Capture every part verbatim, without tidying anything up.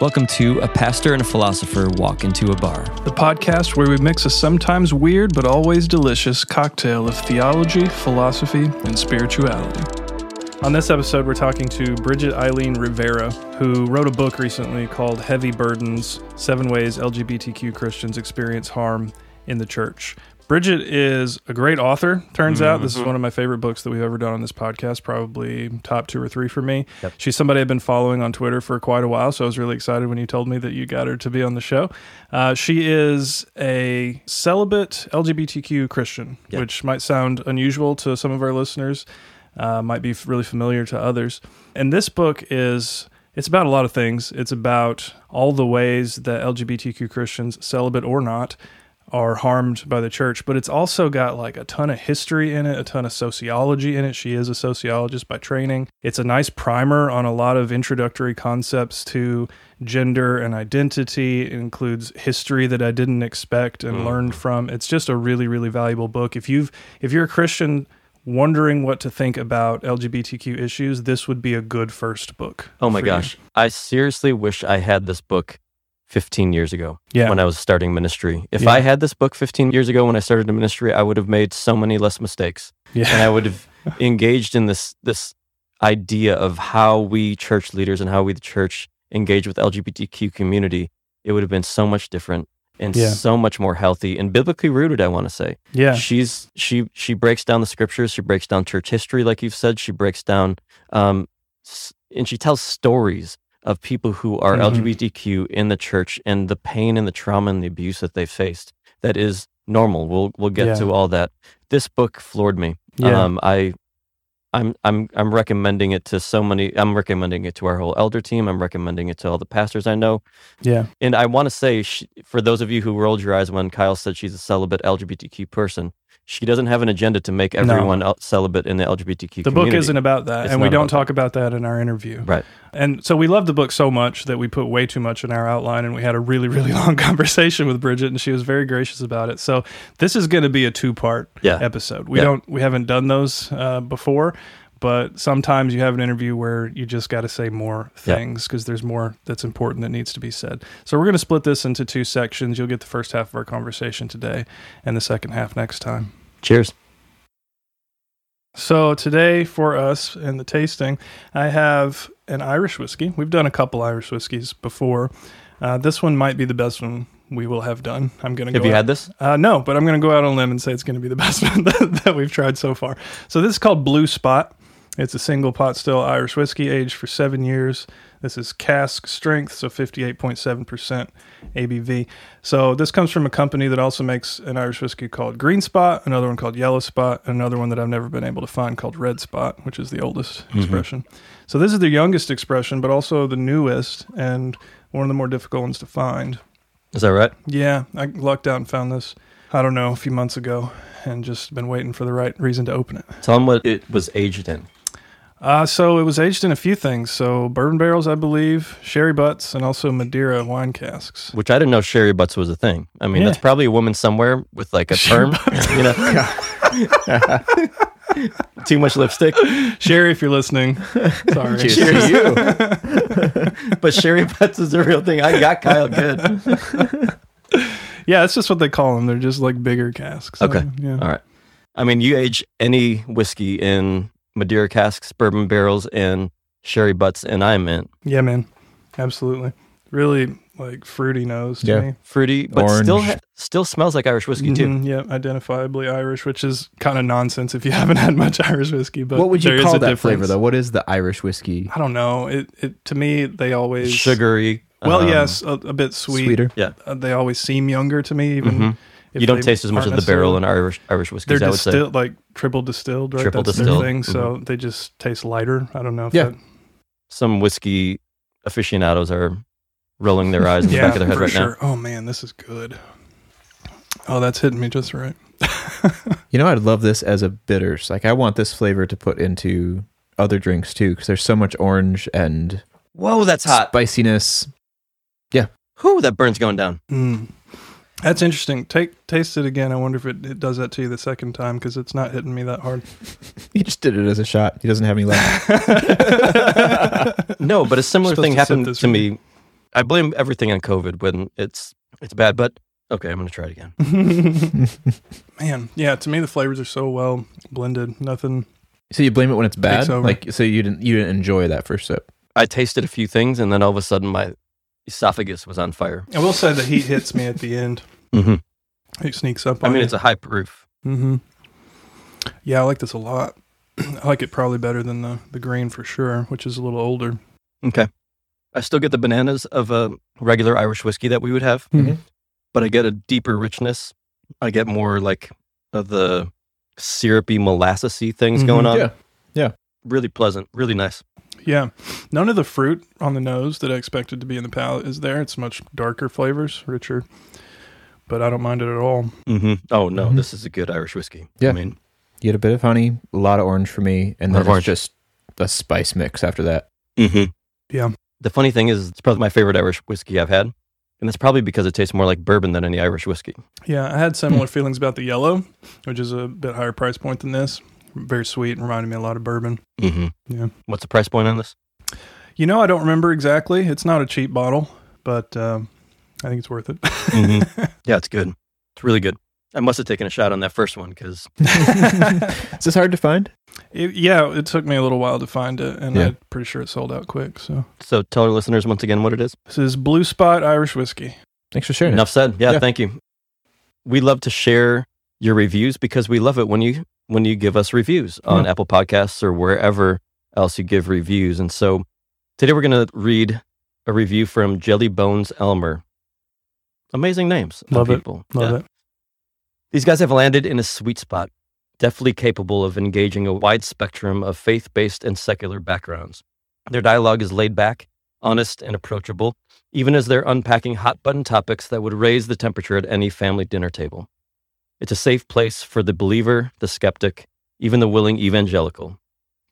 Welcome to A Pastor and a Philosopher Walk into a Bar, the podcast where we mix a sometimes weird but always delicious cocktail of theology, philosophy, and spirituality. On this episode, we're talking to Bridget Eileen Rivera, who wrote a book recently called Heavy Burdens: Seven Ways L G B T Q Christians Experience Harm in the Church. Bridget is a great author, turns mm-hmm. out. This is one of my favorite books that we've ever done on this podcast, probably top two or three for me. Yep. She's somebody I've been following on Twitter for quite a while, so I was really excited when you told me that you got her to be on the show. Uh, she is a celibate L G B T Q Christian, yep. which might sound unusual to some of our listeners, uh, might be really familiar to others. And this book is... It's about a lot of things. It's about all the ways that L G B T Q Christians, celibate or not, are harmed by the church, but it's also got like a ton of history in it, a ton of sociology in it. She is a sociologist by training. It's a nice primer on a lot of introductory concepts to gender and identity. It includes history that I didn't expect and mm. learned from. It's just a really, really valuable book. If you've, if you're a Christian wondering what to think about L G B T Q issues, this would be a good first book. Oh my gosh. You. I seriously wish I had this book fifteen years ago yeah. when I was starting ministry. If yeah. I had this book fifteen years ago when I started a ministry, I would have made so many less mistakes. Yeah. And I would have engaged in this this idea of how we church leaders and how we the church engage with L G B T Q community. It would have been so much different and yeah. so much more healthy and biblically rooted, I want to say. Yeah. She's she she breaks down the scriptures, she breaks down church history like you've said, she breaks down um and she tells stories of people who are mm-hmm. L G B T Q in the church and the pain and the trauma and the abuse that they've faced. That is normal. We'll we'll get yeah. to all that. This book floored me. Yeah. Um, I, I'm I'm I'm recommending it to so many. I'm recommending it to our whole elder team. I'm recommending it to all the pastors I know. Yeah. And I want to say, she, for those of you who rolled your eyes when Kyle said she's a celibate L G B T Q person, she doesn't have an agenda to make everyone no. celibate in the L G B T Q the community. The book isn't about that, it's and we don't talk that. about that in our interview. Right. And so we love the book so much that we put way too much in our outline, and we had a really, really long conversation with Bridget, and she was very gracious about it. So this is going to be a two-part yeah. episode. We yeah. don't, we haven't done those uh, before, but sometimes you have an interview where you just got to say more things because yeah. there's more that's important that needs to be said. So we're going to split this into two sections. You'll get the first half of our conversation today and the second half next time. Cheers. So today for us and the tasting, I have an Irish whiskey. We've done a couple Irish whiskeys before. Uh, this one might be the best one we will have done. I'm going to go. Have you out, had this? Uh, no, but I'm going to go out on a limb and say it's going to be the best one that, that we've tried so far. So this is called Blue Spot. It's a single pot still Irish whiskey aged for seven years. This is cask strength, so fifty-eight point seven percent A B V. So this comes from a company that also makes an Irish whiskey called Green Spot, another one called Yellow Spot, and another one that I've never been able to find called Red Spot, which is the oldest mm-hmm. expression. So this is the youngest expression, but also the newest and one of the more difficult ones to find. Is that right? Yeah, I lucked out and found this, I don't know, a few months ago, and just been waiting for the right reason to open it. Tell them what it was aged in. Uh, so it was aged in a few things. So bourbon barrels, I believe, sherry butts, and also Madeira wine casks. Which I didn't know sherry butts was a thing. I mean, yeah. that's probably a woman somewhere with like a perm, you know. Yeah. Too much lipstick. Sherry, if you're listening, sorry. Cheers to you. But sherry butts is a real thing. I got Kyle good. Yeah, that's just what they call them. They're just like bigger casks. So, okay. Yeah. All right. I mean, you age any whiskey in Madeira casks, bourbon barrels, and sherry butts, and I'm in. Yeah, man, absolutely. Really, like fruity nose to yeah. me. Fruity, but Orange. still ha- still smells like Irish whiskey too. Mm, yeah, identifiably Irish, which is kind of nonsense if you haven't had much Irish whiskey. But what would you there call is a that difference. Flavor though? What is the Irish whiskey? I don't know. It, it to me they always sugary. Well, um, yes, a, a bit sweet. Sweeter. Yeah, uh, they always seem younger to me. Even. Mm-hmm. You don't taste as much of the barrel in Irish Irish whiskeys. They're distilled, like triple distilled, right? Triple That's distilled. Their thing, so mm-hmm. they just taste lighter. I don't know. If yeah. that... Some whiskey aficionados are rolling their eyes in yeah, the back of their head right sure. now. Oh man, this is good. Oh, that's hitting me just right. You know, I'd love this as a bitters. Like, I want this flavor to put into other drinks too, because there's so much orange and whoa, that's hot spiciness. Yeah. Whoo, that burn's going down. Mm. That's interesting. Take taste it again. I wonder if it, it does that to you the second time, because it's not hitting me that hard. He just did it as a shot. He doesn't have any left. No, but a similar thing happened to me I blame everything on COVID when it's it's bad, but okay, I'm going to try it again. Man, yeah, to me the flavors are so well blended. Nothing. So you blame it when it's bad? Like, so you didn't you didn't enjoy that first sip? I tasted a few things, and then all of a sudden my esophagus was on fire. I will say the heat hits me at the end. Mm-hmm. It sneaks up on me. I mean, you. It's a high proof. Mm-hmm. Yeah, I like this a lot. I like it probably better than the, the green for sure, which is a little older. Okay. I still get the bananas of a regular Irish whiskey that we would have, mm-hmm. but I get a deeper richness. I get more like of the syrupy, molassesy things mm-hmm. going on. Yeah, yeah. Really pleasant, really nice. Yeah. None of the fruit on the nose that I expected to be in the palate is there. It's much darker flavors, richer, but I don't mind it at all. Mm-hmm. Oh, no, mm-hmm. This is a good Irish whiskey. Yeah. I mean, you get a bit of honey, a lot of orange for me, and then it's just a spice mix after that. Mm-hmm. Yeah. The funny thing is, it's probably my favorite Irish whiskey I've had, and that's probably because it tastes more like bourbon than any Irish whiskey. Yeah, I had similar mm. feelings about the yellow, which is a bit higher price point than this. Very sweet and reminded me a lot of bourbon. Mm-hmm. Yeah. What's the price point on this? You know, I don't remember exactly. It's not a cheap bottle, but um, I think it's worth it. mm-hmm. Yeah, it's good. It's really good. I must have taken a shot on that first one because... Is this hard to find? It, yeah, it took me a little while to find it, and yeah. I'm pretty sure it sold out quick. So so tell our listeners once again what it is. This is Blue Spot Irish Whiskey. Thanks for sharing. Enough it. said. Yeah, yeah, thank you. We love to share your reviews because we love it when you when you give us reviews on yeah. Apple Podcasts or wherever else you give reviews. And so today we're going to read a review from Jelly Bones Elmer. Amazing names. Love it. People. Love yeah. it. These guys have landed in a sweet spot, deftly capable of engaging a wide spectrum of faith-based and secular backgrounds. Their dialogue is laid back, honest, and approachable, even as they're unpacking hot-button topics that would raise the temperature at any family dinner table. It's a safe place for the believer, the skeptic, even the willing evangelical.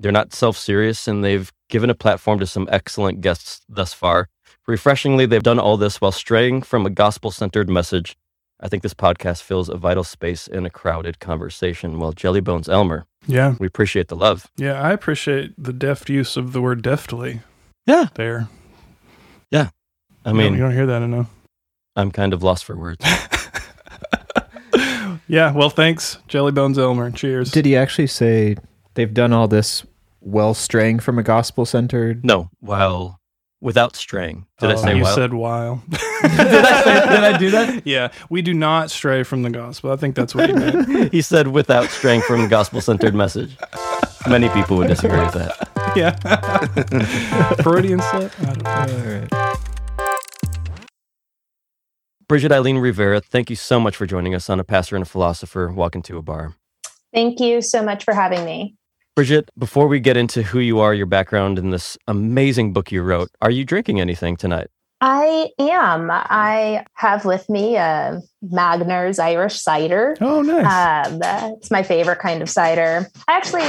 They're not self-serious, and they've given a platform to some excellent guests thus far. Refreshingly, they've done all this while straying from a gospel-centered message. I think this podcast fills a vital space in a crowded conversation. Well, Jelly Bones Elmer. Yeah. We appreciate the love. Yeah, I appreciate the deft use of the word deftly. Yeah. There. Yeah. I mean... You don't hear that enough. I'm kind of lost for words. Yeah, well, thanks, Jelly Bones Elmer. Cheers. Did he actually say they've done all this while straying from a gospel-centered... No, while... Without straying. Did oh, I say you while? You said while. did, I say, did I do that? Yeah. We do not stray from the gospel. I think that's what he meant. He said without straying from the gospel-centered message. Many people would disagree with that. Yeah. Freudian slip? I don't know. All right. Bridget Eileen Rivera, thank you so much for joining us on A Pastor and a Philosopher Walk Into a Bar. Thank you so much for having me. Bridget, before we get into who you are, your background, and this amazing book you wrote, are you drinking anything tonight? I am. I have with me a Magner's Irish cider. Oh, nice. Um, it's my favorite kind of cider. I actually,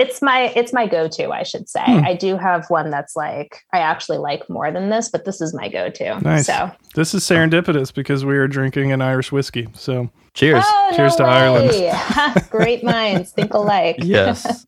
it's my it's my go-to, I should say. Hmm. I do have one that's like, I actually like more than this, but this is my go-to. Nice. So this is serendipitous because we are drinking an Irish whiskey, so... Cheers. Oh, Cheers no to way. Ireland. Great minds think alike. Yes.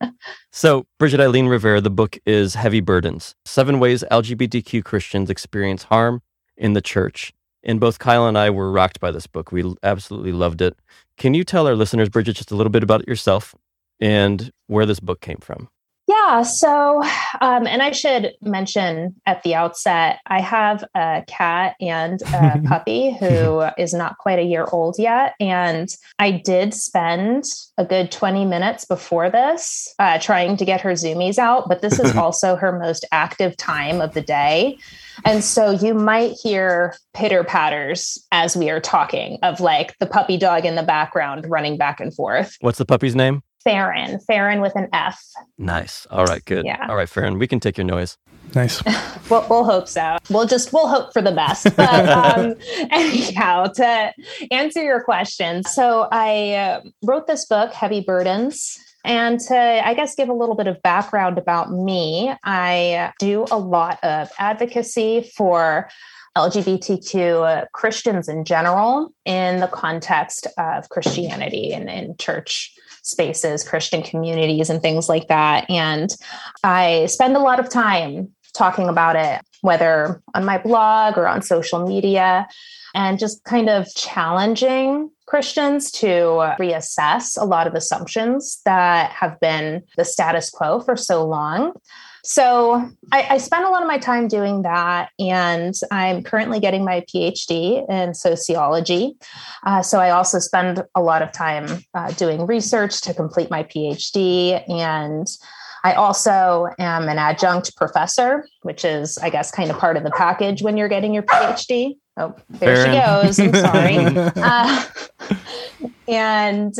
So, Bridget Eileen Rivera, the book is Heavy Burdens: Seven Ways L G B T Q Christians Experience Harm in the Church. And both Kyle and I were rocked by this book. We absolutely loved it. Can you tell our listeners, Bridget, just a little bit about yourself and where this book came from? Yeah. So, um, and I should mention at the outset, I have a cat and a puppy who is not quite a year old yet. And I did spend a good twenty minutes before this uh, trying to get her zoomies out, but this is also her most active time of the day. And so you might hear pitter patters as we are talking of like the puppy dog in the background running back and forth. What's the puppy's name? Farron, Farron with an F. Nice. All right, good. Yeah. All right, Farron, we can take your noise. Nice. we'll, we'll hope so. We'll just, we'll hope for the best. But um, anyhow, to answer your question. So I uh, wrote this book, Heavy Burdens. And to, I guess, give a little bit of background about me, I do a lot of advocacy for L G B T Q Christians in general in the context of Christianity and in church spaces, Christian communities, and things like that. And I spend a lot of time talking about it, whether on my blog or on social media, and just kind of challenging Christians to reassess a lot of assumptions that have been the status quo for so long. So I, I spent a lot of my time doing that, and I'm currently getting my PhD in sociology. Uh, so I also spend a lot of time uh, doing research to complete my PhD. And I also am an adjunct professor, which is, I guess, kind of part of the package when you're getting your PhD. Oh, there Farron. She goes. I'm sorry. uh, and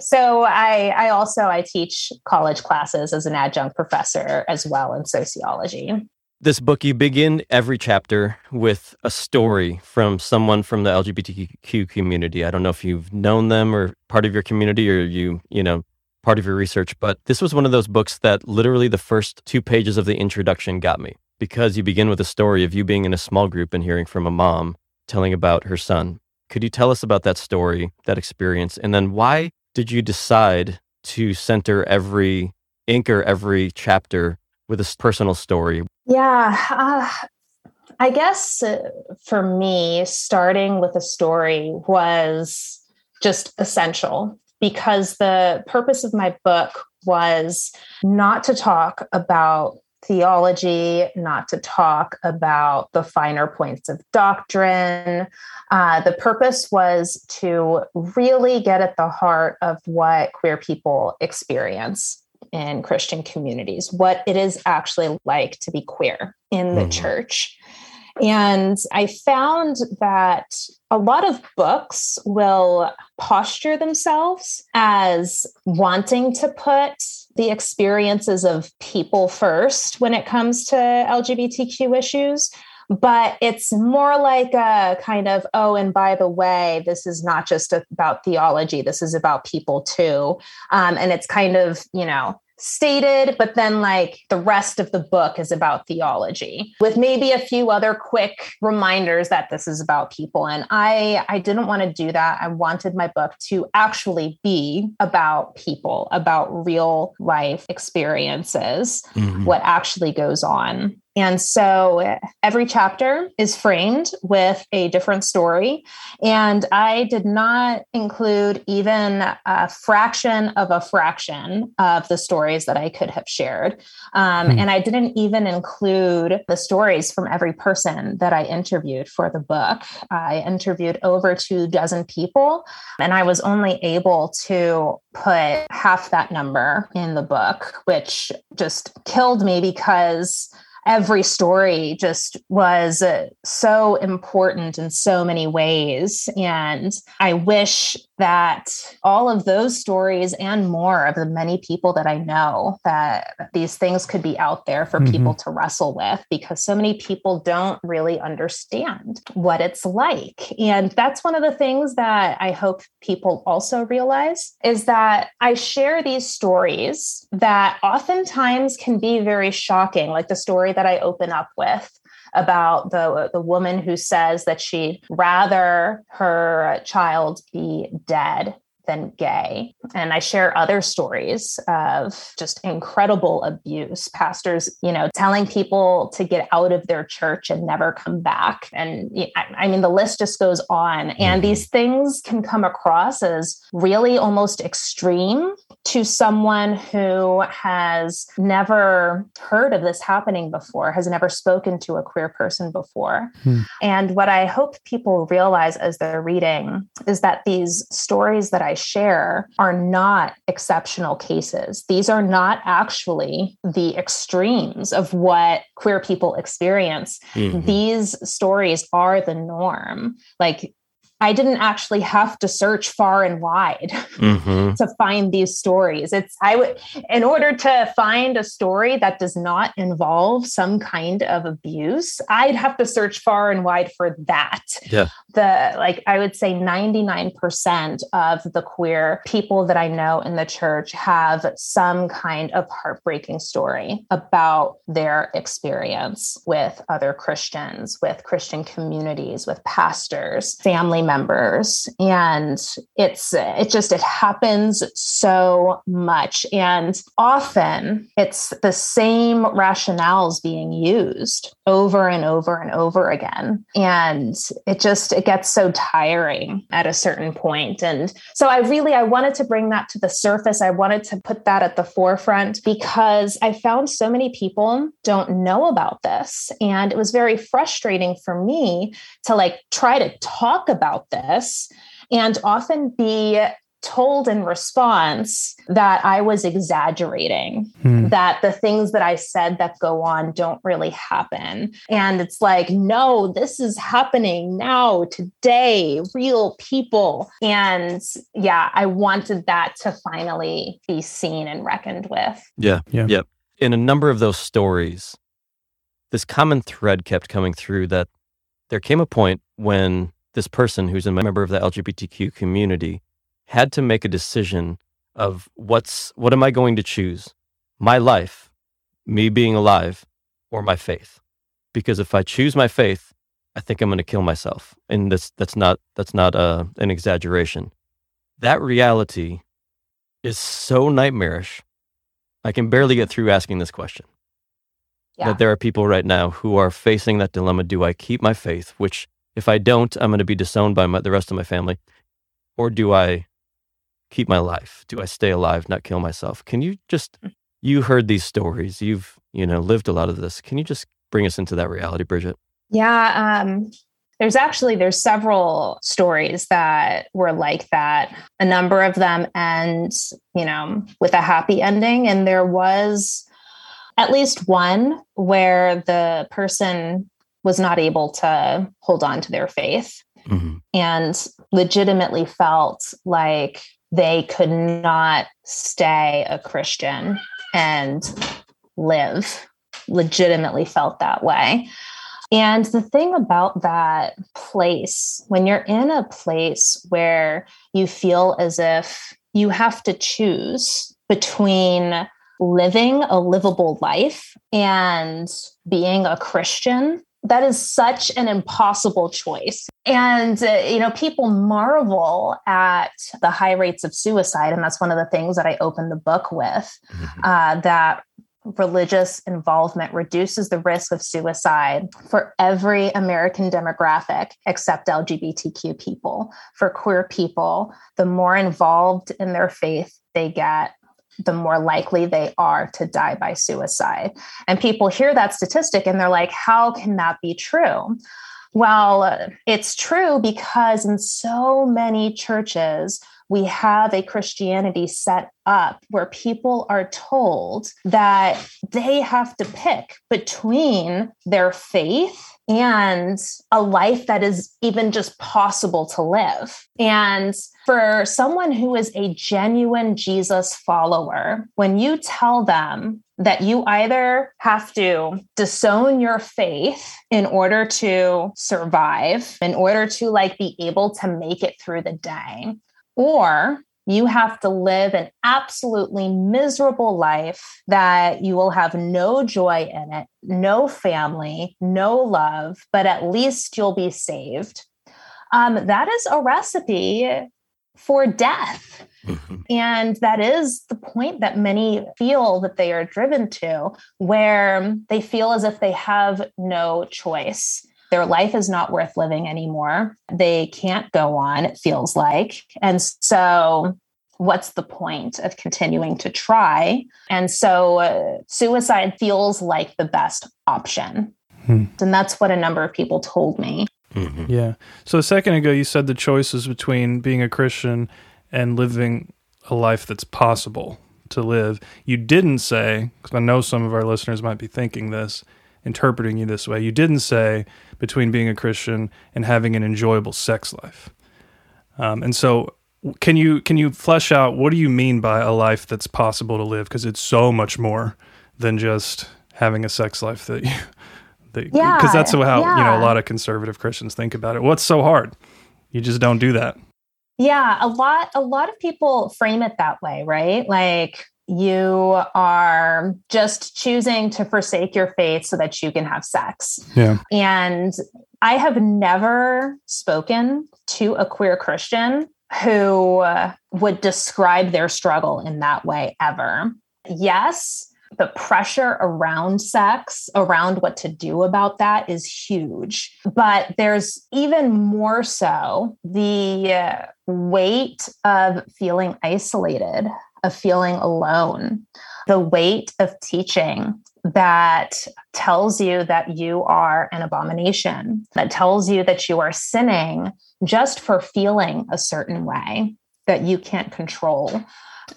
so I, I also, I teach college classes as an adjunct professor as well in sociology. This book, you begin every chapter with a story from someone from the L G B T Q community. I don't know if you've known them or part of your community, or you, you know, part of your research, but this was one of those books that literally the first two pages of the introduction got me, because you begin with a story of you being in a small group and hearing from a mom telling about her son. Could you tell us about that story, that experience? And then why did you decide to center every, anchor every chapter with a personal story? Yeah, uh, I guess for me, starting with a story was just essential, because the purpose of my book was not to talk about theology, not to talk about the finer points of doctrine. Uh, the purpose was to really get at the heart of what queer people experience in Christian communities, what it is actually like to be queer in the mm-hmm. church. And I found that a lot of books will posture themselves as wanting to put the experiences of people first when it comes to L G B T Q issues. But it's more like a kind of, oh, and by the way, this is not just about theology. This is about people too. Um, and it's kind of, you know, stated, but then like the rest of the book is about theology with maybe a few other quick reminders that this is about people. And I, I didn't want to do that. I wanted my book to actually be about people, about real life experiences, mm-hmm. what actually goes on. And so every chapter is framed with a different story. And I did not include even a fraction of a fraction of the stories that I could have shared. Um, mm. And I didn't even include the stories from every person that I interviewed for the book. I interviewed over two dozen people, and I was only able to put half that number in the book, which just killed me, because every story just was uh, so important in so many ways. And I wish that all of those stories and more of the many people that I know, that these things could be out there for mm-hmm. people to wrestle with, because so many people don't really understand what it's like. And that's one of the things that I hope people also realize, is that I share these stories that oftentimes can be very shocking, like the story that that I open up with about the, the woman who says that she'd rather her child be dead than gay. And I share other stories of just incredible abuse, pastors, you know, telling people to get out of their church and never come back. And I mean, the list just goes on. And these things can come across as really almost extreme to someone who has never heard of this happening before, has never spoken to a queer person before. Hmm. And what I hope people realize as they're reading is that these stories that I share are not exceptional cases. These are not actually the extremes of what queer people experience. Mm-hmm. These stories are the norm. Like, I didn't actually have to search far and wide mm-hmm. to find these stories. It's I would, in order to find a story that does not involve some kind of abuse, I'd have to search far and wide for that. Yeah. The, like, I would say ninety-nine percent of the queer people that I know in the church have some kind of heartbreaking story about their experience with other Christians, with Christian communities, with pastors, family members, members. And it's, it just, it happens so much. And often it's the same rationales being used over and over and over again. And it just, it gets so tiring at a certain point. And so I really, I wanted to bring that to the surface. I wanted to put that at the forefront because I found so many people don't know about this. And it was very frustrating for me to like try to talk about this and often be told in response that I was exaggerating, hmm. that the things that I said that go on don't really happen. And it's like, no, this is happening now, today, real people. And yeah, I wanted that to finally be seen and reckoned with. Yeah, yeah. yeah. In a number of those stories, this common thread kept coming through that there came a point when this person who's a member of the L G B T Q community had to make a decision of what's what am I going to choose? My life, me being alive, or my faith? Because if I choose my faith, I think I'm going to kill myself. And that's that's not that's not uh, an exaggeration. That reality is so nightmarish. I can barely get through asking this question. Yeah. That there are people right now who are facing that dilemma. Do I keep my faith? Which if I don't, I'm going to be disowned by my, the rest of my family. Or do I keep my life? Do I stay alive, not kill myself? Can you just, you heard these stories, you've, you know, lived a lot of this. Can you just bring us into that reality, Bridget? Yeah. Um, there's actually, there's several stories that were like that. A number of them end, you know, with a happy ending. And there was at least one where the person was not able to hold on to their faith. Mm-hmm. And legitimately felt like they could not stay a Christian and live, legitimately felt that way. And the thing about that place, when you're in a place where you feel as if you have to choose between living a livable life and being a Christian, that is such an impossible choice. And, uh, you know, people marvel at the high rates of suicide. And that's one of the things that I opened the book with, uh, that religious involvement reduces the risk of suicide for every American demographic except L G B T Q people. For queer people, the more involved in their faith they get, the more likely they are to die by suicide. And people hear that statistic and they're like, how can that be true? Well, it's true because in so many churches, we have a Christianity set up where people are told that they have to pick between their faith and a life that is even just possible to live. And for someone who is a genuine Jesus follower, when you tell them that you either have to disown your faith in order to survive, in order to like be able to make it through the day, or you have to live an absolutely miserable life that you will have no joy in it, no family, no love, but at least you'll be saved. Um, that is a recipe for death. And that is the point that many feel that they are driven to, where they feel as if they have no choice. Their life is not worth living anymore. They can't go on, it feels like. And so what's the point of continuing to try? And so uh, suicide feels like the best option. Hmm. And that's what a number of people told me. Mm-hmm. Yeah. So a second ago, you said the choice is between being a Christian and living a life that's possible to live. You didn't say, because I know some of our listeners might be thinking this, interpreting you this way, you didn't say between being a Christian and having an enjoyable sex life. Um, and so can you can you flesh out, what do you mean by a life that's possible to live? Because it's so much more than just having a sex life that you, because that, yeah, that's how yeah. you know a lot of conservative Christians think about it. What's so hard? You just don't do that. Yeah, a lot, a lot of people frame it that way, right? Like, you are just choosing to forsake your faith so that you can have sex. Yeah. And I have never spoken to a queer Christian who uh, would describe their struggle in that way ever. Yes, the pressure around sex, around what to do about that is huge. But there's even more so the uh, weight of feeling isolated, of feeling alone, the weight of teaching that tells you that you are an abomination, that tells you that you are sinning just for feeling a certain way that you can't control.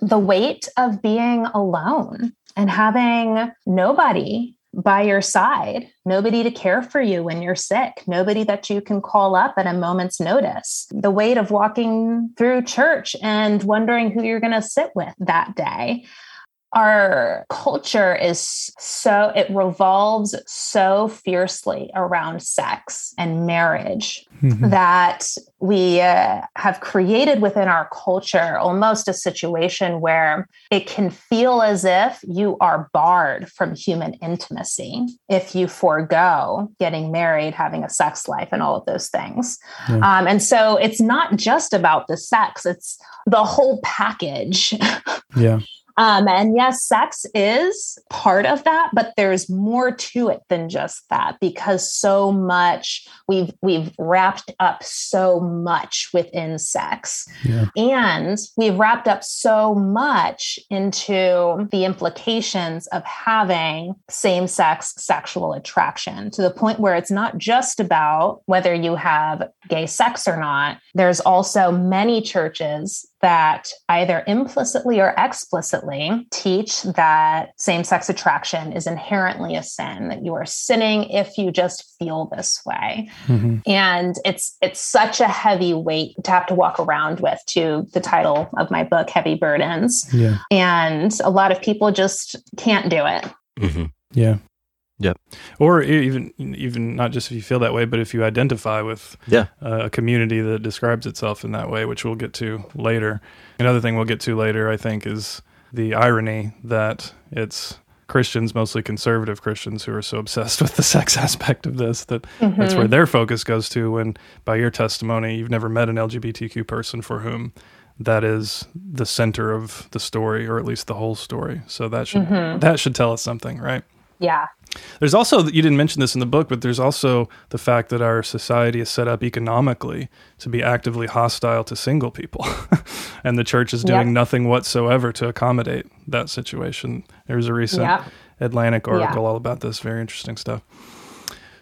The weight of being alone and having nobody by your side, nobody to care for you when you're sick, nobody that you can call up at a moment's notice, the weight of walking through church and wondering who you're going to sit with that day. Our culture is so, it revolves so fiercely around sex and marriage mm-hmm. that we uh, have created within our culture almost a situation where it can feel as if you are barred from human intimacy if you forego getting married, having a sex life, and all of those things. Yeah. Um, and so it's not just about the sex, it's the whole package. Yeah. Um, and yes, sex is part of that, but there's more to it than just that, because so much we've, we've wrapped up so much within sex yeah. and we've wrapped up so much into the implications of having same-sex sexual attraction to the point where it's not just about whether you have gay sex or not. There's also many churches that either implicitly or explicitly teach that same-sex attraction is inherently a sin, that you are sinning if you just feel this way. Mm-hmm. And it's it's such a heavy weight to have to walk around with, to the title of my book, Heavy Burdens. Yeah. And a lot of people just can't do it. Mm-hmm. Yeah. Yeah. Or even even not just if you feel that way, but if you identify with yeah. a community that describes itself in that way, which we'll get to later. Another thing we'll get to later, I think, is the irony that it's Christians, mostly conservative Christians, who are so obsessed with the sex aspect of this, that mm-hmm. that's where their focus goes to, when, by your testimony, you've never met an L G B T Q person for whom that is the center of the story, or at least the whole story. So that should mm-hmm. that should tell us something, right? Yeah. There's also, you didn't mention this in the book, but there's also the fact that our society is set up economically to be actively hostile to single people. And the church is doing yep. nothing whatsoever to accommodate that situation. There's a recent yep. Atlantic article yep. all about this. Very interesting stuff.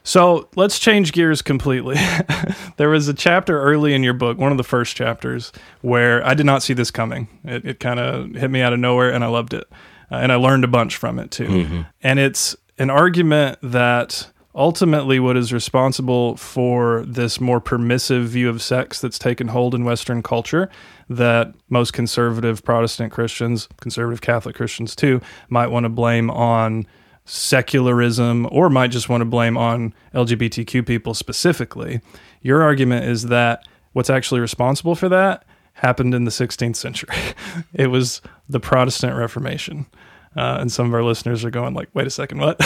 So let's change gears completely. There was a chapter early in your book, one of the first chapters, where I did not see this coming. It, it kind of hit me out of nowhere, and I loved it. Uh, and I learned a bunch from it, too. Mm-hmm. And it's an argument that ultimately what is responsible for this more permissive view of sex that's taken hold in Western culture, that most conservative Protestant Christians, conservative Catholic Christians too, might want to blame on secularism, or might just want to blame on L G B T Q people specifically. Your argument is that what's actually responsible for that happened in the sixteenth century. It was the Protestant Reformation. Uh, and some of our listeners are going like, wait a second, what?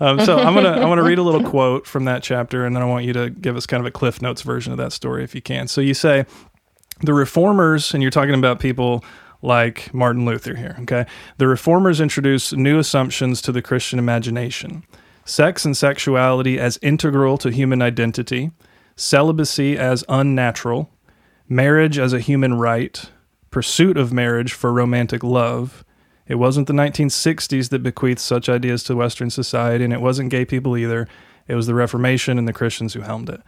um, so I'm gonna I want to read a little quote from that chapter, and then I want you to give us kind of a Cliff Notes version of that story if you can. So you say, the reformers, and you're talking about people like Martin Luther here, okay? The reformers introduced new assumptions to the Christian imagination. Sex and sexuality as integral to human identity, celibacy as unnatural, marriage as a human right, pursuit of marriage for romantic love. It wasn't the nineteen sixties that bequeathed such ideas to Western society, and it wasn't gay people either. It was the Reformation and the Christians who helmed it.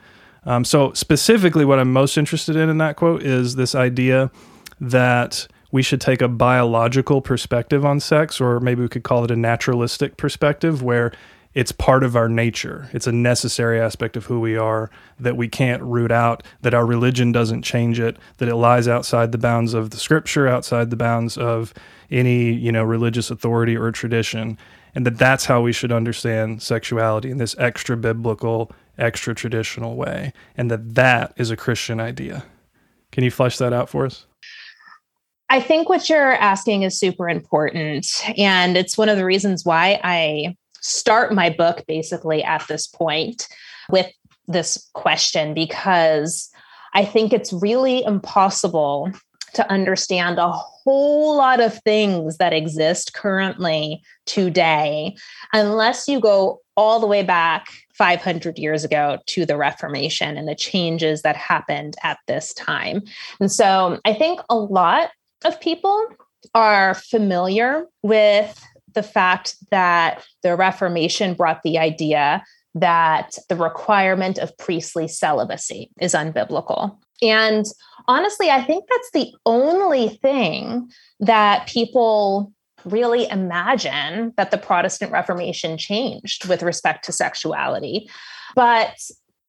Um, so specifically what I'm most interested in in that quote is this idea that we should take a biological perspective on sex, or maybe we could call it a naturalistic perspective, where it's part of our nature. It's a necessary aspect of who we are that we can't root out, that our religion doesn't change it, that it lies outside the bounds of the scripture, outside the bounds of any, you know, religious authority or tradition, and that that's how we should understand sexuality in this extra biblical, extra traditional way, and that that is a Christian idea. Can you flesh that out for us? I think what you're asking is super important. And it's one of the reasons why I start my book basically at this point with this question, because I think it's really impossible to understand a whole lot of things that exist currently today, unless you go all the way back five hundred years ago to the Reformation and the changes that happened at this time. And so I think a lot of people are familiar with the fact that the Reformation brought the idea that the requirement of priestly celibacy is unbiblical. And honestly, I think that's the only thing that people really imagine that the Protestant Reformation changed with respect to sexuality. But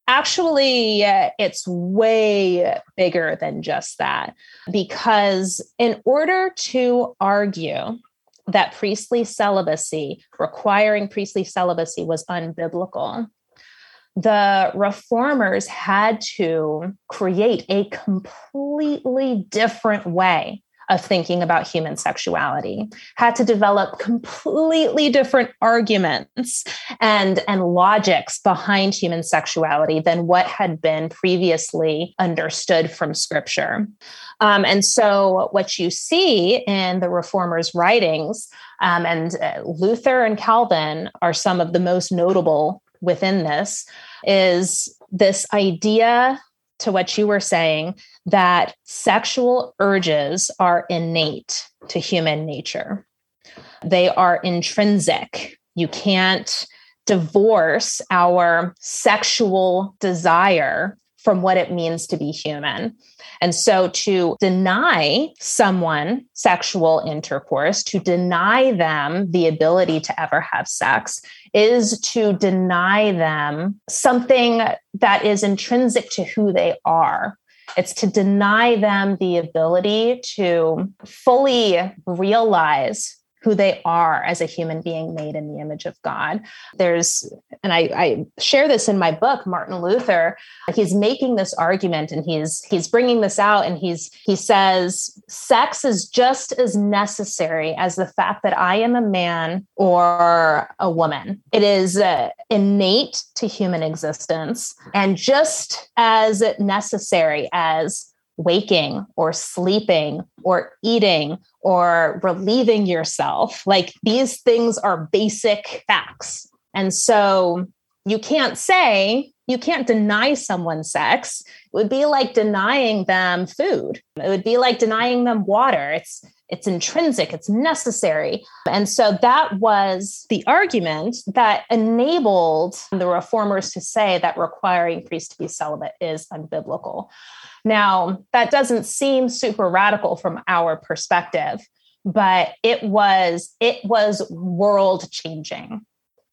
actually, it's way bigger than just that, because in order to argue that priestly celibacy, requiring priestly celibacy, was unbiblical, the reformers had to create a completely different way of thinking about human sexuality, had to develop completely different arguments and, and logics behind human sexuality than what had been previously understood from Scripture. Um, and so what you see in the reformers' writings, um, and uh, Luther and Calvin are some of the most notable within this, is this idea, to what you were saying, that sexual urges are innate to human nature. They are intrinsic. You can't divorce our sexual desire from what it means to be human. And so to deny someone sexual intercourse, to deny them the ability to ever have sex, is to deny them something that is intrinsic to who they are. It's to deny them the ability to fully realize who they are as a human being made in the image of God. There's, and I, I share this in my book, Martin Luther, he's making this argument and he's he's bringing this out, and he's he says, sex is just as necessary as the fact that I am a man or a woman. It is uh, innate to human existence and just as necessary as waking or sleeping or eating or relieving yourself. Like, these things are basic facts. And so you can't say, you can't deny someone sex. It would be like denying them food. It would be like denying them water. It's it's intrinsic, it's necessary. And so that was the argument that enabled the reformers to say that requiring priests to be celibate is unbiblical. Now, that doesn't seem super radical from our perspective, but it was it was world-changing.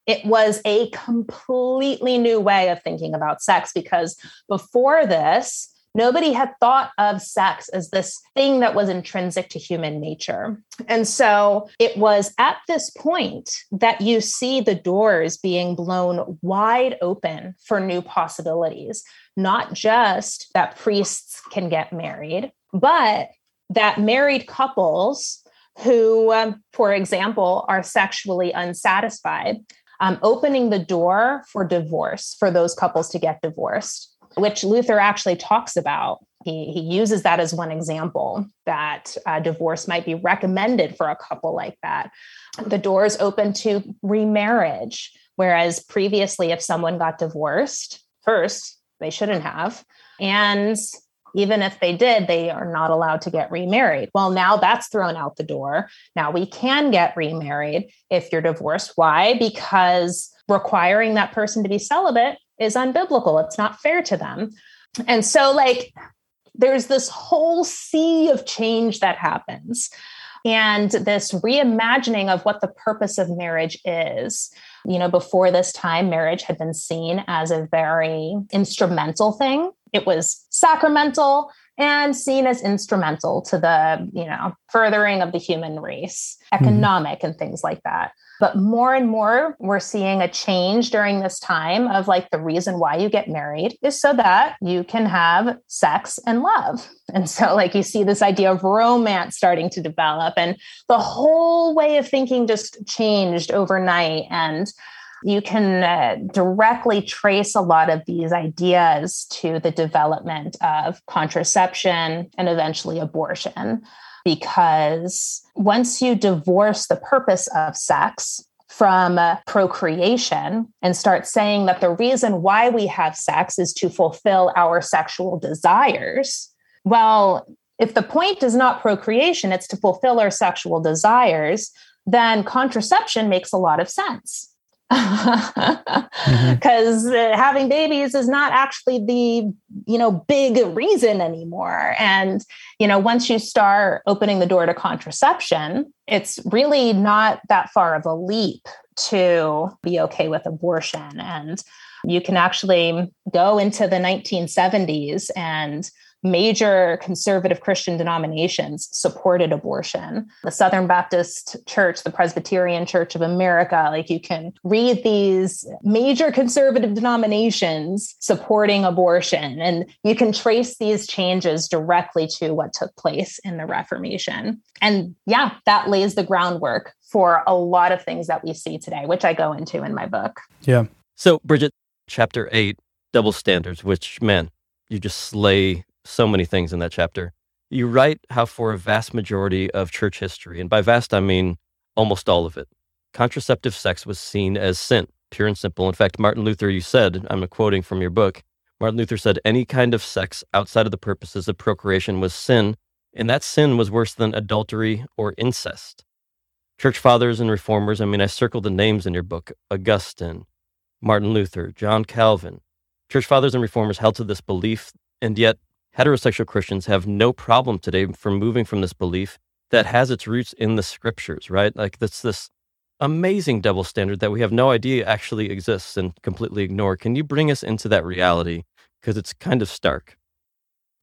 It was a completely new way of thinking about sex, because before this, nobody had thought of sex as this thing that was intrinsic to human nature. And so it was at this point that you see the doors being blown wide open for new possibilities, not just that priests can get married, but that married couples who, um, for example, are sexually unsatisfied, um, opening the door for divorce, for those couples to get divorced, which Luther actually talks about. He, he uses that as one example, that uh, divorce might be recommended for a couple like that. The door is open to remarriage, whereas previously, if someone got divorced first, they shouldn't have. And even if they did, they are not allowed to get remarried. Well, now that's thrown out the door. Now we can get remarried if you're divorced. Why? Because requiring that person to be celibate is unbiblical. It's not fair to them. And so, like, there's this whole sea of change that happens, and this reimagining of what the purpose of marriage is. You know, before this time, marriage had been seen as a very instrumental thing. It was sacramental. and seen as instrumental to the, you know, furthering of the human race, economic mm-hmm. and things like that. But more and more, we're seeing a change during this time of like the reason why you get married is so that you can have sex and love. And so like you see this idea of romance starting to develop, and the whole way of thinking just changed overnight. And you can uh, directly trace a lot of these ideas to the development of contraception and eventually abortion. Because once you divorce the purpose of sex from uh, procreation and start saying that the reason why we have sex is to fulfill our sexual desires, well, if the point is not procreation, it's to fulfill our sexual desires, then contraception makes a lot of sense. Because mm-hmm. uh, having babies is not actually the, you know, big reason anymore. And, you know, once you start opening the door to contraception, it's really not that far of a leap to be okay with abortion. And you can actually go into the nineteen seventies, and major conservative Christian denominations supported abortion. The Southern Baptist Church, the Presbyterian Church of America, like you can read these major conservative denominations supporting abortion, and you can trace these changes directly to what took place in the Reformation. And yeah, that lays the groundwork for a lot of things that we see today, which I go into in my book. Yeah. So, Bridget, chapter eight, double standards, which, man, you just slay so many things in that chapter. You write how for a vast majority of church history, and by vast, I mean almost all of it, contraceptive sex was seen as sin, pure and simple. In fact, Martin Luther, you said, I'm quoting from your book, Martin Luther said, any kind of sex outside of the purposes of procreation was sin, and that sin was worse than adultery or incest. Church fathers and reformers, I mean, I circled the names in your book, Augustine, Martin Luther, John Calvin. Church fathers and reformers held to this belief, and yet heterosexual Christians have no problem today from moving from this belief that has its roots in the scriptures, right? Like that's this amazing double standard that we have no idea actually exists and completely ignore. Can you bring us into that reality? Because it's kind of stark.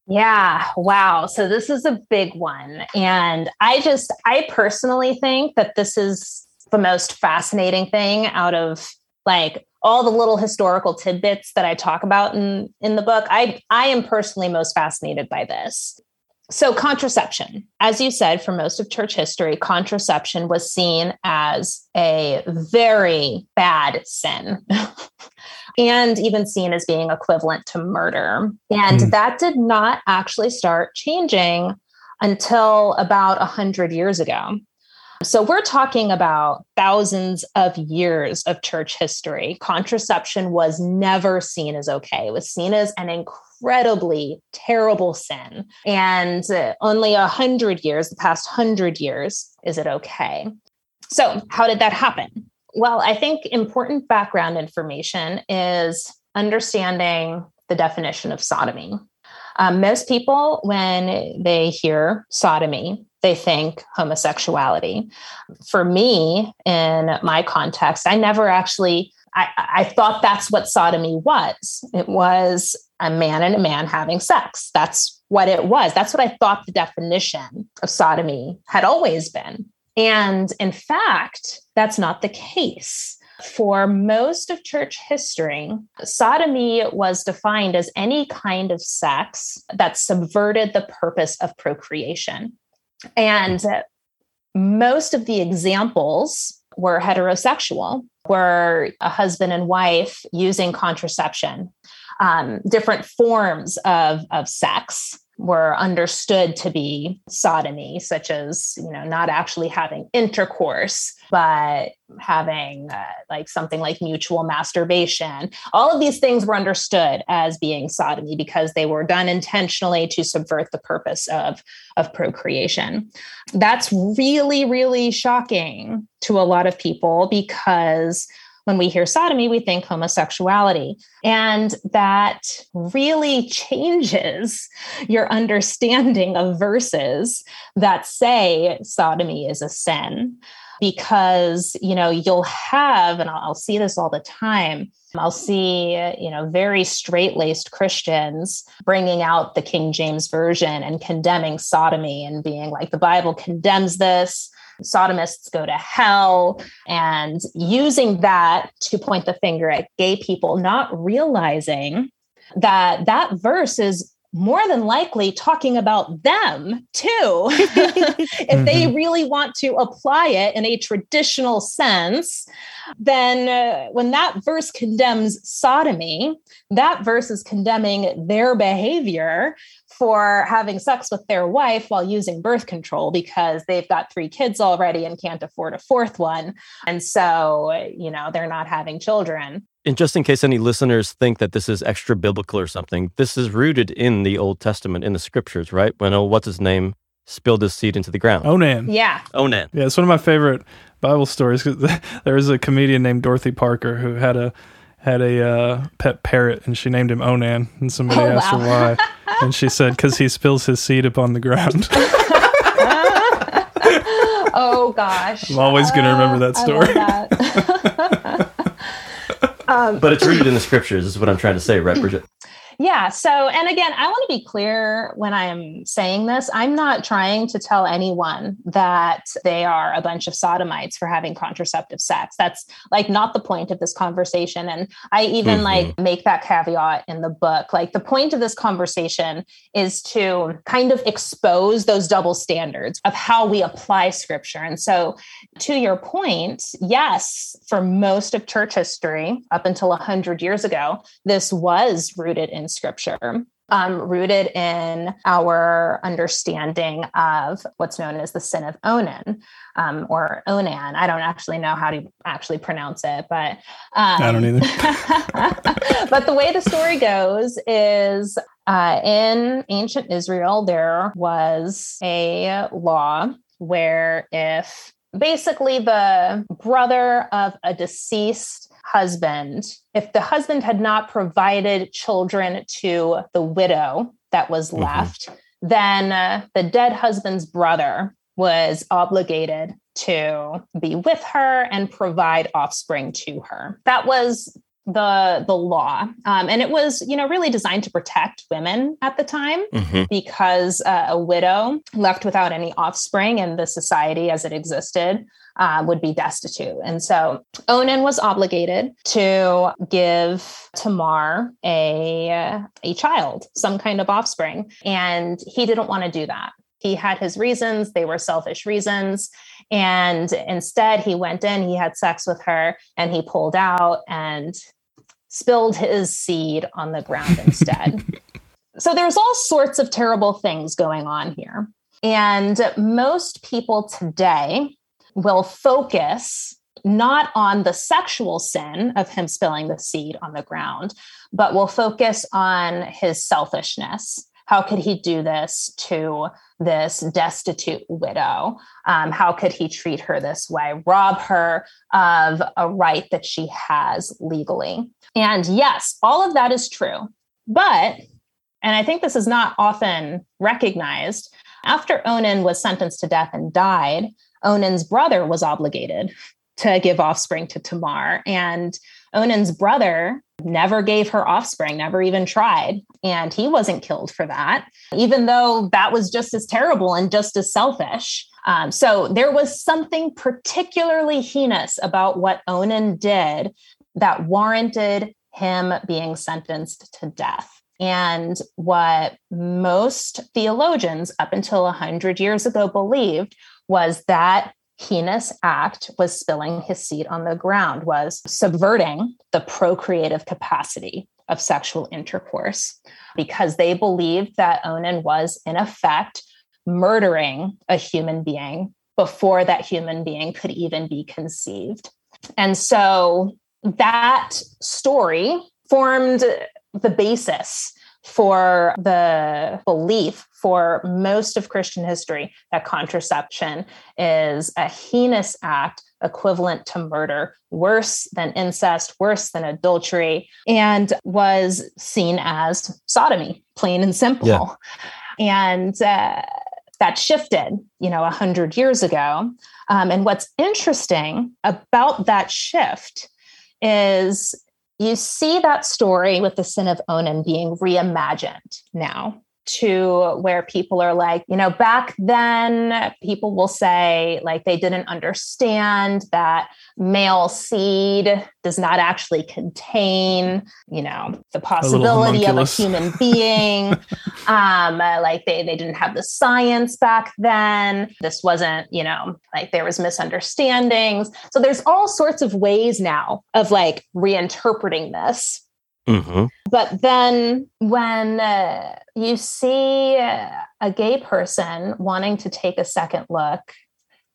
Yeah. Wow. So this is a big one. And I just, I personally think that this is the most fascinating thing out of like all the little historical tidbits that I talk about in, in the book. I, I am personally most fascinated by this. So contraception, as you said, for most of church history, contraception was seen as a very bad sin and even seen as being equivalent to murder. And mm. that did not actually start changing until about one hundred years ago. So we're talking about thousands of years of church history. Contraception was never seen as okay. It was seen as an incredibly terrible sin. And only a hundred years, the past hundred years, is it okay. So how did that happen? Well, I think important background information is understanding the definition of sodomy. Um, most people, when they hear sodomy, they think homosexuality. For me, in my context, I never actually, I, I thought that's what sodomy was. It was a man and a man having sex. That's what it was. That's what I thought the definition of sodomy had always been. And in fact, that's not the case. For most of church history, sodomy was defined as any kind of sex that subverted the purpose of procreation. And most of the examples were heterosexual, were a husband and wife using contraception. Um, different forms of, of sex were understood to be sodomy, such as, you know, not actually having intercourse, but having uh, like something like mutual masturbation. All of these things were understood as being sodomy because they were done intentionally to subvert the purpose of, of procreation. That's really, really shocking to a lot of people because when we hear sodomy, we think homosexuality. And that really changes your understanding of verses that say sodomy is a sin. Because, you know, you'll have, and I'll see this all the time, I'll see, you know, very straight-laced Christians bringing out the King James Version and condemning sodomy and being like, the Bible condemns this, sodomists go to hell, and using that to point the finger at gay people, not realizing that that verse is more than likely talking about them too, if mm-hmm. they really want to apply it in a traditional sense. Then uh, when that verse condemns sodomy, that verse is condemning their behavior for having sex with their wife while using birth control because they've got three kids already and can't afford a fourth one. And so, you know, they're not having children. And just in case any listeners think that this is extra biblical or something, this is rooted in the Old Testament, in the scriptures, right? When, oh, what's his name? Spilled his seed into the ground. Onan. Yeah. Onan. Yeah, it's one of my favorite Bible stories. There was a comedian named Dorothy Parker who had a had a uh, pet parrot, and she named him Onan. And somebody oh, asked wow. her why. And she said, because he spills his seed upon the ground. Oh, gosh. I'm always going to remember that story. I love that. Um, but it's rooted in the scriptures is what I'm trying to say, right, Bridget? Yeah. So, and again, I want to be clear when I'm saying this, I'm not trying to tell anyone that they are a bunch of sodomites for having contraceptive sex. That's like not the point of this conversation. And I even mm-hmm. like make that caveat in the book. Like the point of this conversation is to kind of expose those double standards of how we apply scripture. And so to your point, yes, for most of church history, up until one hundred years ago, this was rooted in scripture, um, rooted in our understanding of what's known as the sin of Onan, um, or Onan. I don't actually know how to actually pronounce it, but um, I don't either. But the way the story goes is uh, in ancient Israel, there was a law where if basically the brother of a deceased husband, if the husband had not provided children to the widow that was left, mm-hmm. then uh, the dead husband's brother was obligated to be with her and provide offspring to her. That was the the law. Um, and it was, you know, really designed to protect women at the time mm-hmm. because uh, a widow left without any offspring in the society as it existed uh, would be destitute. And so Onan was obligated to give Tamar a, a child, some kind of offspring. And he didn't want to do that. He had his reasons. They were selfish reasons. And instead he went in, he had sex with her, and he pulled out and spilled his seed on the ground instead. So there's all sorts of terrible things going on here. And most people today will focus not on the sexual sin of him spilling the seed on the ground, but will focus on his selfishness. How could he do this to this destitute widow? Um, how could he treat her this way, rob her of a right that she has legally? And yes, all of that is true. But, and I think this is not often recognized, after Onan was sentenced to death and died, Onan's brother was obligated to give offspring to Tamar. And Onan's brother never gave her offspring, never even tried. And he wasn't killed for that, even though that was just as terrible and just as selfish. Um, so there was something particularly heinous about what Onan did that warranted him being sentenced to death. And what most theologians up until one hundred years ago believed was that heinous act was spilling his seed on the ground, was subverting the procreative capacity of sexual intercourse, because they believed that Onan was, in effect, murdering a human being before that human being could even be conceived. And so that story formed the basis for the belief for most of Christian history that contraception is a heinous act equivalent to murder, worse than incest, worse than adultery, and was seen as sodomy, plain and simple. Yeah. And uh, that shifted, you know, one hundred years ago. Um, and what's interesting about that shift is you see that story with the sin of Onan being reimagined now to where people are like, you know, back then people will say like they didn't understand that male seed does not actually contain, you know, the possibility a of a human being. um, uh, like they, they didn't have the science back then. This wasn't, you know, like there was misunderstandings. So there's all sorts of ways now of like reinterpreting this. Mm-hmm. But then when uh, you see a gay person wanting to take a second look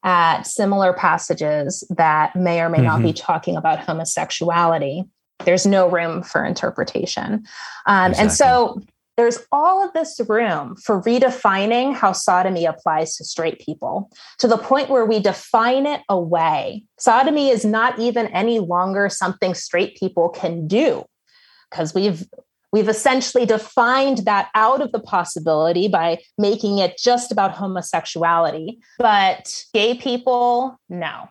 at similar passages that may or may mm-hmm. not be talking about homosexuality, there's no room for interpretation. Um, exactly. And so there's all of this room for redefining how sodomy applies to straight people to the point where we define it away. Sodomy is not even any longer something straight people can do, because we've we've essentially defined that out of the possibility by making it just about homosexuality. But gay people, no.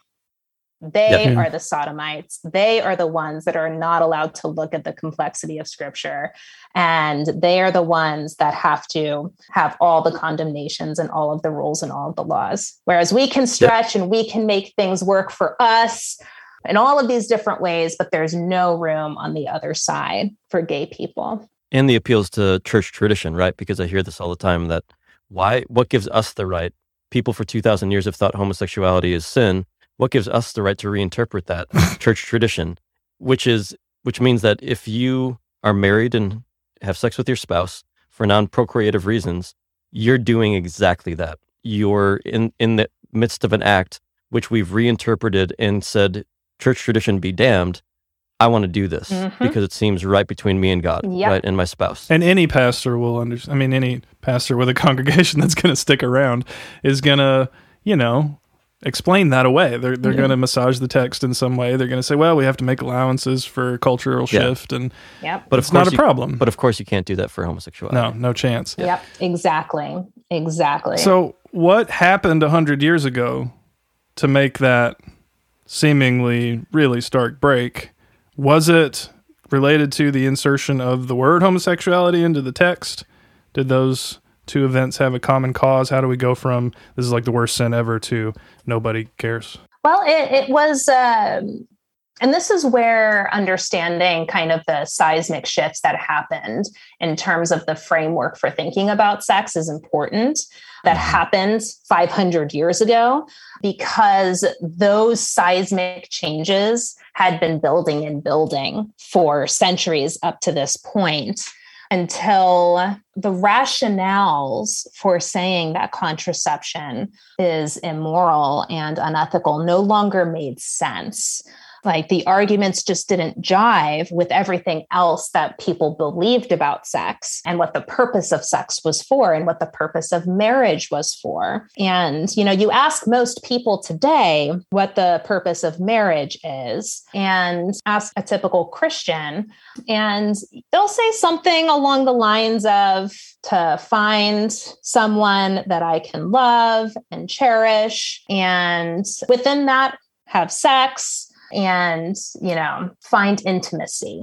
They yep. are the sodomites. They are the ones that are not allowed to look at the complexity of scripture. And they are the ones that have to have all the condemnations and all of the rules and all of the laws. Whereas we can stretch yep. and we can make things work for us in all of these different ways, but there's no room on the other side for gay people. And the appeals to church tradition, right? Because I hear this all the time that why, what gives us the right? People for two thousand years have thought homosexuality is sin. What gives us the right to reinterpret that church tradition? Which is, which means that if you are married and have sex with your spouse for non-procreative reasons, you're doing exactly that. You're in, in the midst of an act which we've reinterpreted and said, church tradition be damned, I want to do this mm-hmm. because it seems right between me and God, yep. right, and my spouse. And any pastor will understand. I mean, any pastor with a congregation that's going to stick around is going to, you know, explain that away. They're they're yeah. going to massage the text in some way. They're going to say, well, we have to make allowances for cultural yeah. shift, and yep. but it's not a you, problem. But of course, you can't do that for homosexuality. No, no chance. Yeah. Yep, exactly, exactly. So what happened one hundred years ago to make that seemingly really stark break? Was it related to the insertion of the word homosexuality into the text? Did those two events have a common cause? How do we go from this is like the worst sin ever to nobody cares? Well, it, it was, um, and this is where understanding kind of the seismic shifts that happened in terms of the framework for thinking about sex is important. That happened five hundred years ago, because those seismic changes had been building and building for centuries up to this point, until the rationales for saying that contraception is immoral and unethical no longer made sense. Like the arguments just didn't jive with everything else that people believed about sex and what the purpose of sex was for and what the purpose of marriage was for. And, you know, you ask most people today what the purpose of marriage is and ask a typical Christian, and they'll say something along the lines of, to find someone that I can love and cherish, and within that have sex, and, you know, find intimacy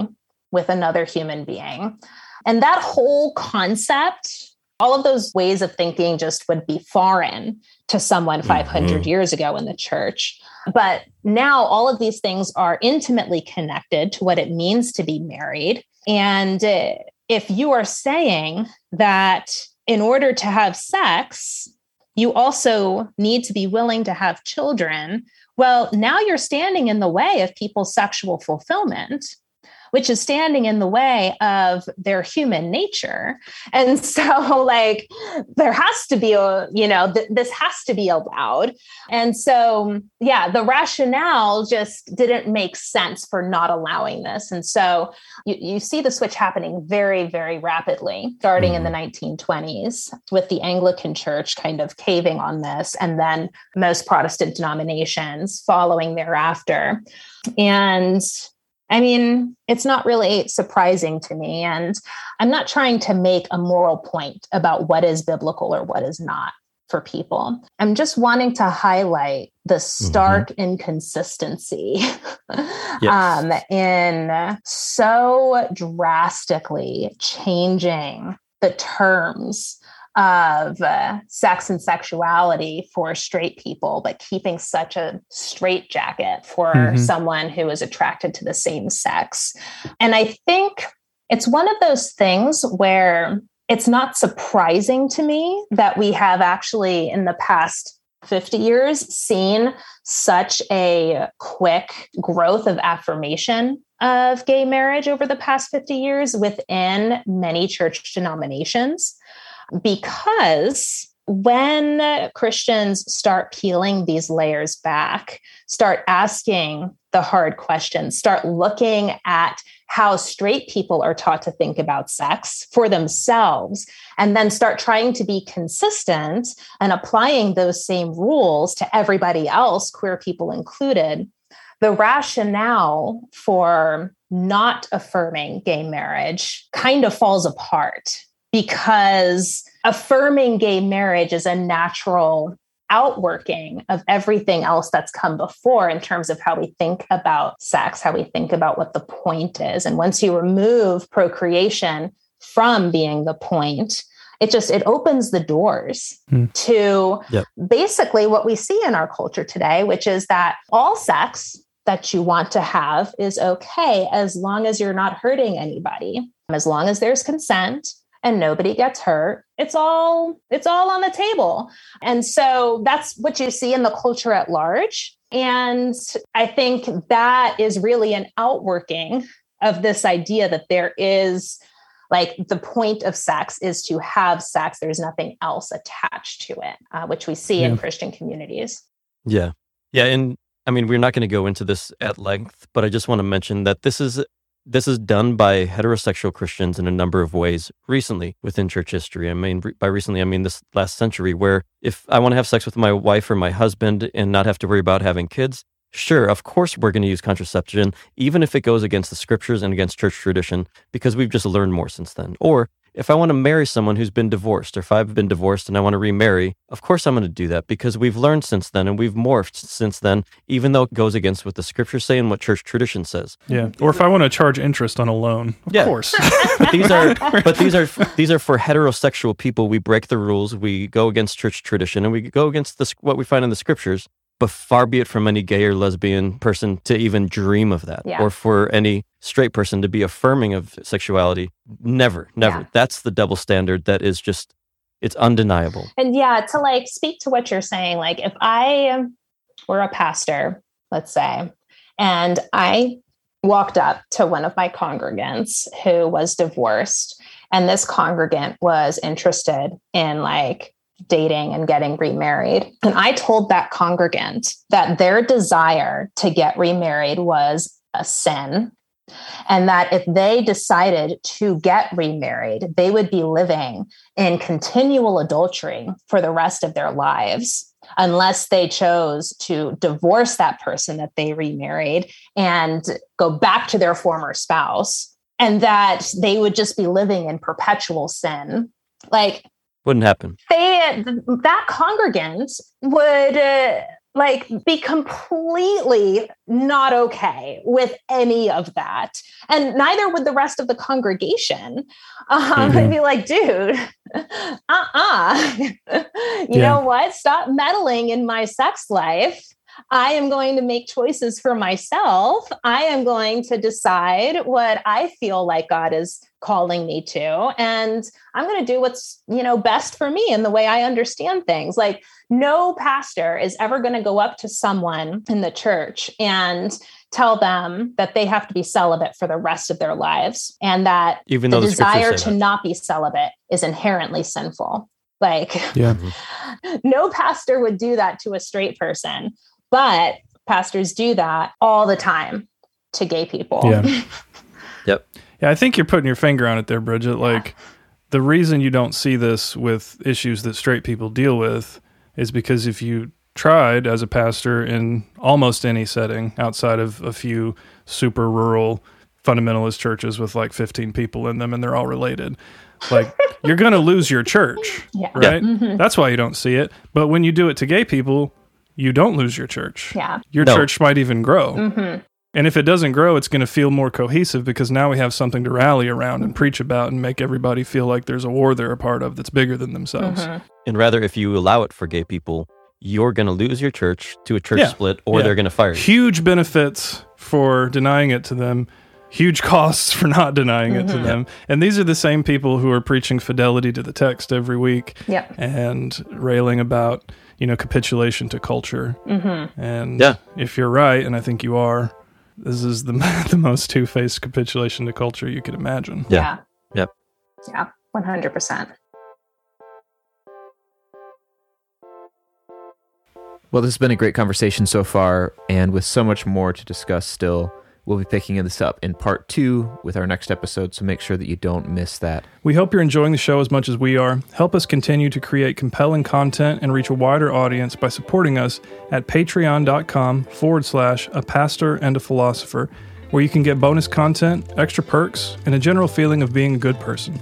with another human being. And that whole concept, all of those ways of thinking just would be foreign to someone mm-hmm. five hundred years ago in the church. But now all of these things are intimately connected to what it means to be married. And if you are saying that in order to have sex, you also need to be willing to have children, well, now you're standing in the way of people's sexual fulfillment, which is standing in the way of their human nature. And so like there has to be, a, you know, th- this has to be allowed. And so, yeah, the rationale just didn't make sense for not allowing this. And so you, you see the switch happening very, very rapidly, starting in the nineteen twenties with the Anglican Church kind of caving on this, and then most Protestant denominations following thereafter. And I mean, it's not really surprising to me. And I'm not trying to make a moral point about what is biblical or what is not for people. I'm just wanting to highlight the stark mm-hmm. inconsistency yes. um, in so drastically changing the terms of uh, sex and sexuality for straight people, but keeping such a straitjacket for mm-hmm. someone who is attracted to the same sex. And I think it's one of those things where it's not surprising to me that we have actually in the past fifty years seen such a quick growth of affirmation of gay marriage over the past fifty years within many church denominations. Because when Christians start peeling these layers back, start asking the hard questions, start looking at how straight people are taught to think about sex for themselves, and then start trying to be consistent and applying those same rules to everybody else, queer people included, the rationale for not affirming gay marriage kind of falls apart. Because affirming gay marriage is a natural outworking of everything else that's come before in terms of how we think about sex, how we think about what the point is. And once you remove procreation from being the point, it just, it opens the doors mm. to yep. basically what we see in our culture today, which is that all sex that you want to have is okay, as long as you're not hurting anybody, as long as there's consent, and nobody gets hurt. It's all, it's all on the table. And so that's what you see in the culture at large. And I think that is really an outworking of this idea that there is, like, the point of sex is to have sex. There's nothing else attached to it, uh, which we see yeah. in Christian communities. Yeah. Yeah. And I mean, we're not going to go into this at length, but I just want to mention that this is This is done by heterosexual Christians in a number of ways recently within church history. I mean, by recently, I mean this last century, where if I want to have sex with my wife or my husband and not have to worry about having kids, sure, of course, we're going to use contraception, even if it goes against the scriptures and against church tradition, because we've just learned more since then. Or if I want to marry someone who's been divorced, or if I've been divorced and I want to remarry, of course I'm going to do that, because we've learned since then and we've morphed since then, even though it goes against what the scriptures say and what church tradition says. Yeah. Or if I want to charge interest on a loan, of yeah. course. But these are, but these are, these are for heterosexual people. We break the rules. We go against church tradition, and we go against this, what we find in the scriptures. But far be it from any gay or lesbian person to even dream of that, yeah. or for any straight person to be affirming of sexuality. Never, never. Yeah. That's the double standard that is just, it's undeniable. And yeah, to like speak to what you're saying, like if I were a pastor, let's say, and I walked up to one of my congregants who was divorced, and this congregant was interested in like dating and getting remarried. And I told that congregant that their desire to get remarried was a sin, and that if they decided to get remarried, they would be living in continual adultery for the rest of their lives, unless they chose to divorce that person that they remarried and go back to their former spouse, and that they would just be living in perpetual sin. Like, wouldn't happen. They, that congregant would uh, like be completely not okay with any of that. And neither would the rest of the congregation. Um, mm-hmm. They'd be like, dude, uh-uh. you yeah. know what? Stop meddling in my sex life. I am going to make choices for myself. I am going to decide what I feel like God is calling me to. And I'm going to do what's, you know, best for me and the way I understand things. Like, no pastor is ever going to go up to someone in the church and tell them that they have to be celibate for the rest of their lives, and that even though the, the desire to that. not be celibate is inherently sinful. Like, yeah. No pastor would do that to a straight person, but pastors do that all the time to gay people. Yeah. Yep. Yeah, I think you're putting your finger on it there, Bridget. Like, yeah. The reason you don't see this with issues that straight people deal with is because if you tried as a pastor in almost any setting outside of a few super rural fundamentalist churches with like fifteen people in them and they're all related, like you're going to lose your church, yeah. right? Yeah. Mm-hmm. That's why you don't see it. But when you do it to gay people, you don't lose your church. Yeah. Your no. church might even grow. Mm-hmm. And if it doesn't grow, it's going to feel more cohesive because now we have something to rally around and preach about and make everybody feel like there's a war they're a part of that's bigger than themselves. Mm-hmm. And rather, if you allow it for gay people, you're going to lose your church to a church yeah. split, or yeah. they're going to fire you. Huge benefits for denying it to them, huge costs for not denying mm-hmm. it to them. And these are the same people who are preaching fidelity to the text every week yeah. and railing about, you know, capitulation to culture. Mm-hmm. And yeah. if you're right, and I think you are, this is the the most two-faced capitulation to culture you could imagine. Yeah. Yeah. Yeah, yeah one hundred percent. Well, this has been a great conversation so far, and with so much more to discuss still, we'll be picking this up in part two with our next episode, so make sure that you don't miss that. We hope you're enjoying the show as much as we are. Help us continue to create compelling content and reach a wider audience by supporting us at patreon.com forward slash a pastor and a philosopher, where you can get bonus content, extra perks, and a general feeling of being a good person.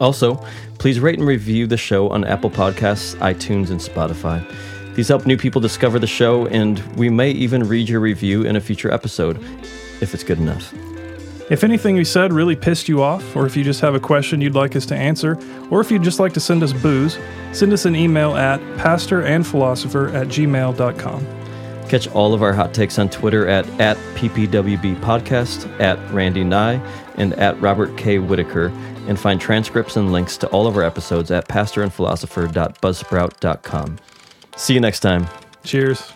Also, please rate and review the show on Apple Podcasts, iTunes, and Spotify. These help new people discover the show, and we may even read your review in a future episode, if it's good enough. If anything we said really pissed you off, or if you just have a question you'd like us to answer, or if you'd just like to send us booze, send us an email at pastorandphilosopher at gmail.com. Catch all of our hot takes on Twitter at, at ppwbpodcast, at Randy Nye, and at Robert K. Whitaker, and find transcripts and links to all of our episodes at pastorandphilosopher dot buzzsprout dot com. See you next time. Cheers.